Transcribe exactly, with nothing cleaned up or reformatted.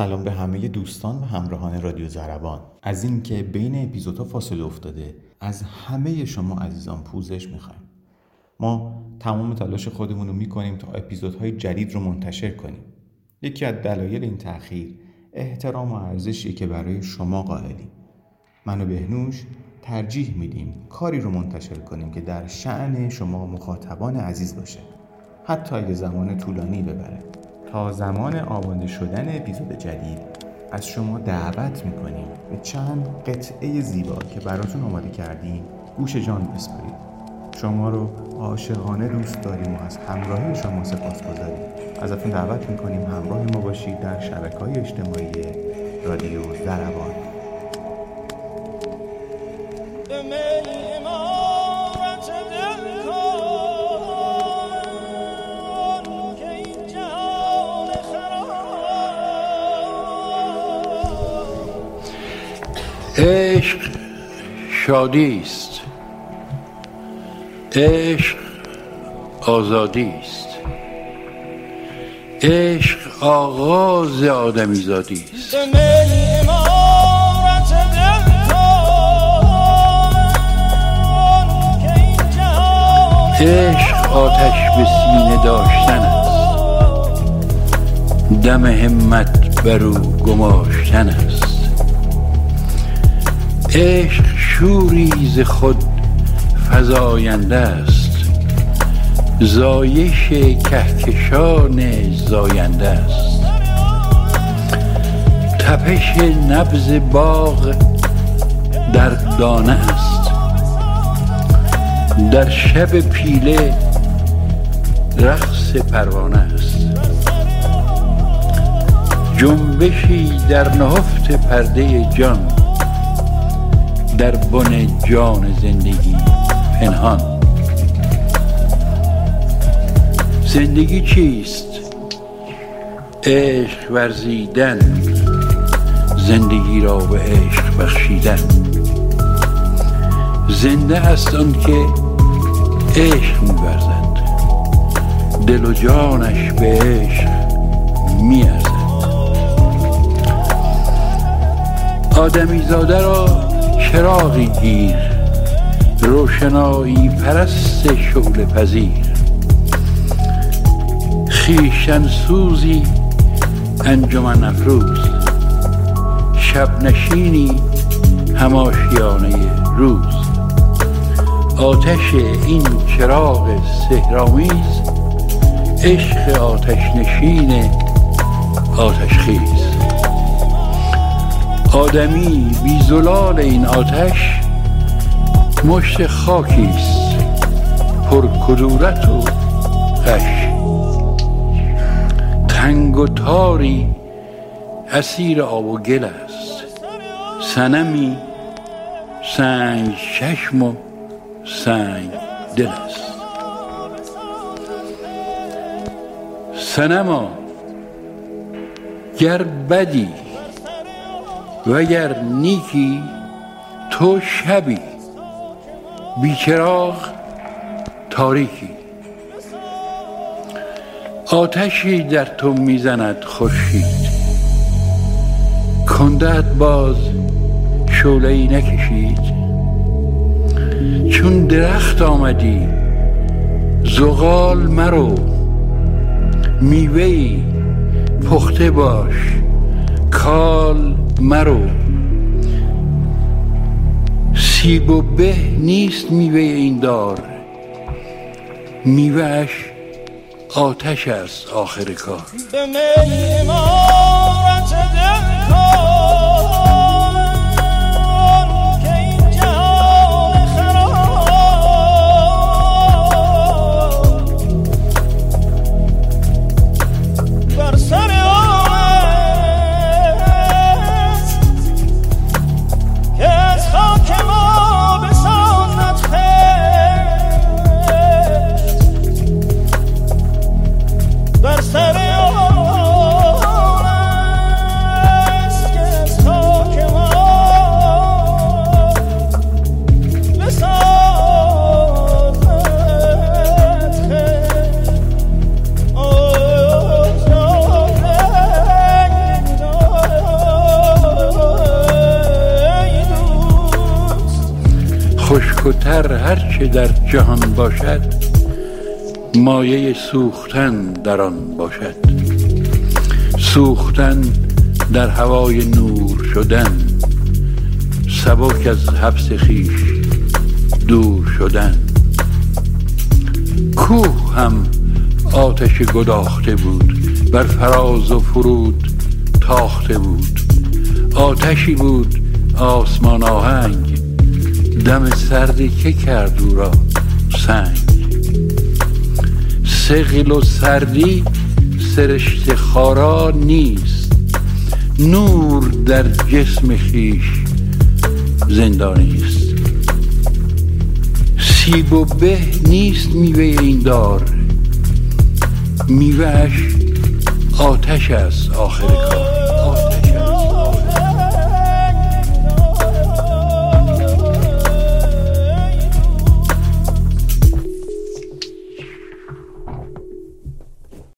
سلام به همه دوستان و همراهان رادیو زربان. از اینکه بین اپیزودها فاصله افتاده از همه شما عزیزان پوزش میخوایم. ما تمام تلاش خودمون رو میکنیم تا اپیزودهای جدید رو منتشر کنیم. یکی از دلایل این تأخیر احترام و ارزشیه که برای شما قائلیم. من و بهنوش ترجیح میدیم کاری رو منتشر کنیم که در شأن شما مخاطبان عزیز باشه، حتی اگه زمان طولانی ببره. تا زمان آماده شدن اپیزود جدید از شما دعوت میکنیم به چند قطعه زیبا که براتون آماده کردیم گوش جان بسپارید. شما رو عاشقانه دوست داریم و از همراهی شما سپاسگزاریم. ازتون دعوت میکنیم همراه ما باشید در شبکه‌های اجتماعی رادیو زربان. عشق شادی است، عشق آزادی است، عشق آغاز آدمیزادی است. عشق آتش به سینه داشتن است، دم همت برو گماشتن است. عشق شوری ز خود فزاینده است، زایش کهکشان زاینده است. تپش نبض باغ در دانه است، در شب پیله رقص پروانه است. جنبشی در نهفت پرده جان، در بن جان زندگی پنهان. زندگی چیست؟ عشق ورزیدن، زندگی را به عشق بخشیدن. زنده است آن که عشق می‌ورزد، دل و جانش به عشق می‌ارزد. آدمی زاده را چراغی گیر، روشنایی پرست شعله پذیر. خویشتن سوزی انجمن افروز، شب نشینی هماشیانه روز. آتش این چراغ سحرآمیز، عشق آتش نشین آتش خیز. آدمی بی زلال این آتش، مشت خاکیست پر کدورت و غش. تنگ و تاری اسیر آب و گل است، صنمی سنگ چشم و سنگ دل است. صنما گر بدی وگر نیکی، تو شبی بیچراغ تاریکی. آتشی در تو میزند خورشید، کندت باز شعله‌ای نکشید. چون درخت آمدی زغال مرو، میوه‌ای پخته باش کال مرو. سیب و به نیست میوه این دار، میوهش آتش است آخر کار. بر سر آن خاک و تر هر چه در جهان باشد مایه سوختن در آن باشد. سوختن در هوای نور شدن، سبک از حبس خویش دور شدن. کوه هم آتش گداخته بود، بر فراز و فرود تاخته بود. آتشی بود آسمان آهنگ، دم سردی که کرد او را سنگ. سقل و سردی سرشت خارا نیست، نور در جسم خویش زندانی است. سیب و به نیست میوه این دار، میوهش آتش است آخر کار.